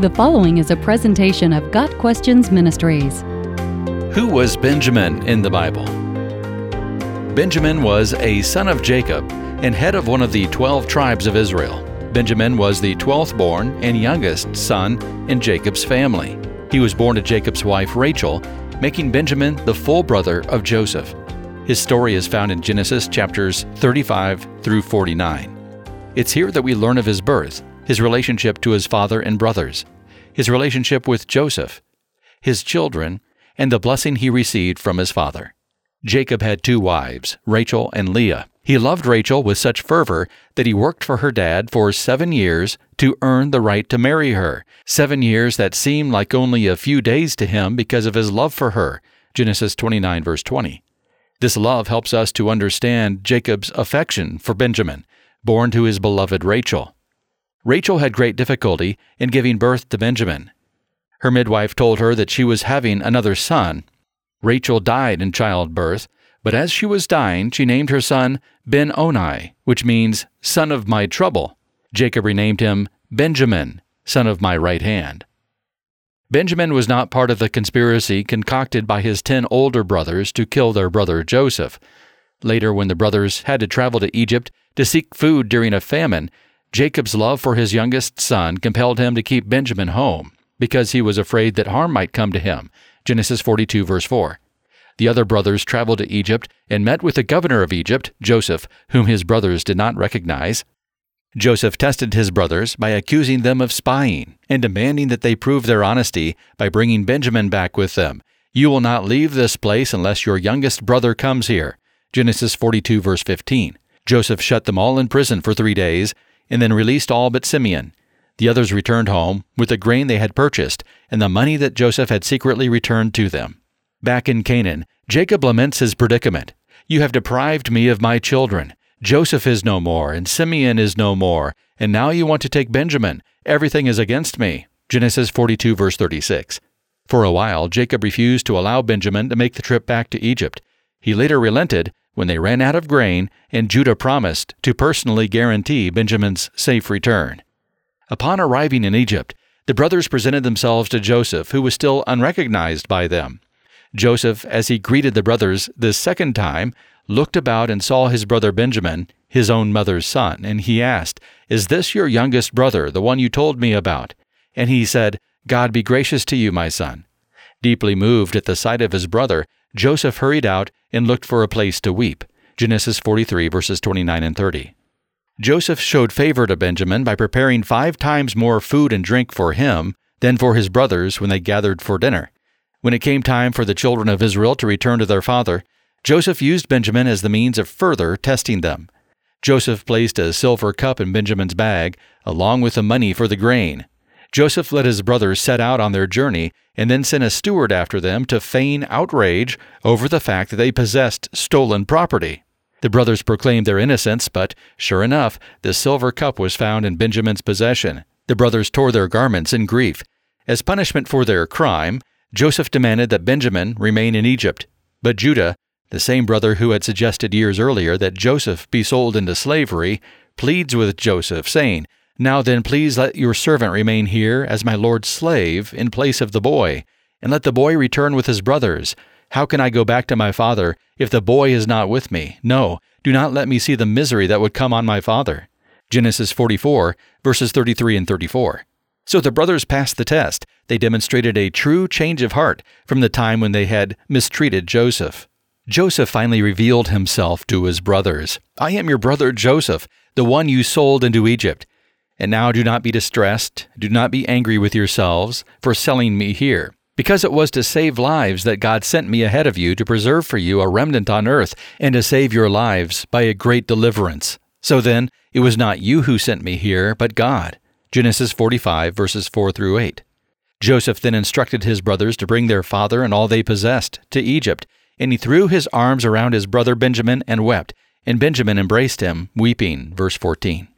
The following is a presentation of Got Questions Ministries. Who was Benjamin in the Bible? Benjamin was a son of Jacob and head of one of the 12 tribes of Israel. Benjamin was the 12th born and youngest son in Jacob's family. He was born to Jacob's wife Rachel, making Benjamin the full brother of Joseph. His story is found in Genesis chapters 35 through 49. It's here that we learn of his birth, his relationship to his father and brothers, his relationship with Joseph, his children, and the blessing he received from his father. Jacob had two wives, Rachel and Leah. He loved Rachel with such fervor that he worked for her dad for 7 years to earn the right to marry her, 7 years that seemed like only a few days to him because of his love for her, Genesis 29, verse 20. This love helps us to understand Jacob's affection for Benjamin, born to his beloved Rachel. Rachel had great difficulty in giving birth to Benjamin. Her midwife told her that she was having another son. Rachel died in childbirth, but as she was dying, she named her son Ben-Oni, which means son of my trouble. Jacob renamed him Benjamin, son of my right hand. Benjamin was not part of the conspiracy concocted by his 10 older brothers to kill their brother Joseph. Later, when the brothers had to travel to Egypt to seek food during a famine, Jacob's love for his youngest son compelled him to keep Benjamin home, because he was afraid that harm might come to him, Genesis 42, verse 4. The other brothers traveled to Egypt and met with the governor of Egypt, Joseph, whom his brothers did not recognize. Joseph tested his brothers by accusing them of spying and demanding that they prove their honesty by bringing Benjamin back with them. You will not leave this place unless your youngest brother comes here, Genesis 42, verse 15. Joseph shut them all in prison for 3 days and then released all but Simeon. The others returned home with the grain they had purchased and the money that Joseph had secretly returned to them. Back in Canaan, Jacob laments his predicament. You have deprived me of my children. Joseph is no more, and Simeon is no more, and now you want to take Benjamin. Everything is against me. Genesis 42, verse 36. For a while, Jacob refused to allow Benjamin to make the trip back to Egypt. He later relented when they ran out of grain, and Judah promised to personally guarantee Benjamin's safe return. Upon arriving in Egypt, the brothers presented themselves to Joseph, who was still unrecognized by them. Joseph, as he greeted the brothers this second time, looked about and saw his brother Benjamin, his own mother's son, and he asked, "Is this your youngest brother, the one you told me about?" And he said, "God be gracious to you, my son." Deeply moved at the sight of his brother, Joseph hurried out and looked for a place to weep. Genesis 43, verses 29 and 30. Joseph showed favor to Benjamin by preparing 5 times more food and drink for him than for his brothers when they gathered for dinner. When it came time for the children of Israel to return to their father, Joseph used Benjamin as the means of further testing them. Joseph placed a silver cup in Benjamin's bag, along with the money for the grain. Joseph let his brothers set out on their journey and then sent a steward after them to feign outrage over the fact that they possessed stolen property. The brothers proclaimed their innocence, but sure enough, the silver cup was found in Benjamin's possession. The brothers tore their garments in grief. As punishment for their crime, Joseph demanded that Benjamin remain in Egypt. But Judah, the same brother who had suggested years earlier that Joseph be sold into slavery, pleads with Joseph, saying, "Now then, please let your servant remain here as my lord's slave in place of the boy, and let the boy return with his brothers. How can I go back to my father if the boy is not with me? No, do not let me see the misery that would come on my father." Genesis 44, verses 33 and 34. So the brothers passed the test. They demonstrated a true change of heart from the time when they had mistreated Joseph. Joseph finally revealed himself to his brothers. "I am your brother Joseph, the one you sold into Egypt. And now do not be distressed, do not be angry with yourselves for selling me here. Because it was to save lives that God sent me ahead of you to preserve for you a remnant on earth and to save your lives by a great deliverance. So then, it was not you who sent me here, but God." Genesis 45, verses 4 through 8. Joseph then instructed his brothers to bring their father and all they possessed to Egypt, and he threw his arms around his brother Benjamin and wept, and Benjamin embraced him, weeping. Verse 14.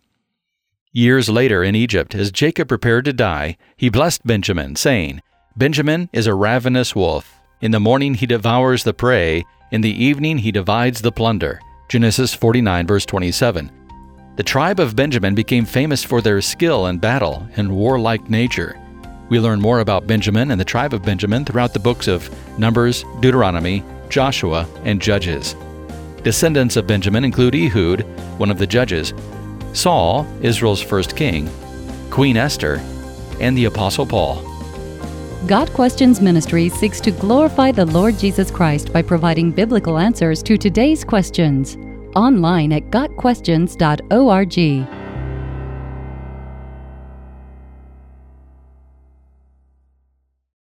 Years later in Egypt, as Jacob prepared to die, he blessed Benjamin, saying, "Benjamin is a ravenous wolf. In the morning he devours the prey, in the evening he divides the plunder." Genesis 49, verse 27. The tribe of Benjamin became famous for their skill in battle and warlike nature. We learn more about Benjamin and the tribe of Benjamin throughout the books of Numbers, Deuteronomy, Joshua, and Judges. Descendants of Benjamin include Ehud, one of the judges, Saul, Israel's first king, Queen Esther, and the Apostle Paul. God Questions Ministry seeks to glorify the Lord Jesus Christ by providing biblical answers to today's questions. Online at gotquestions.org.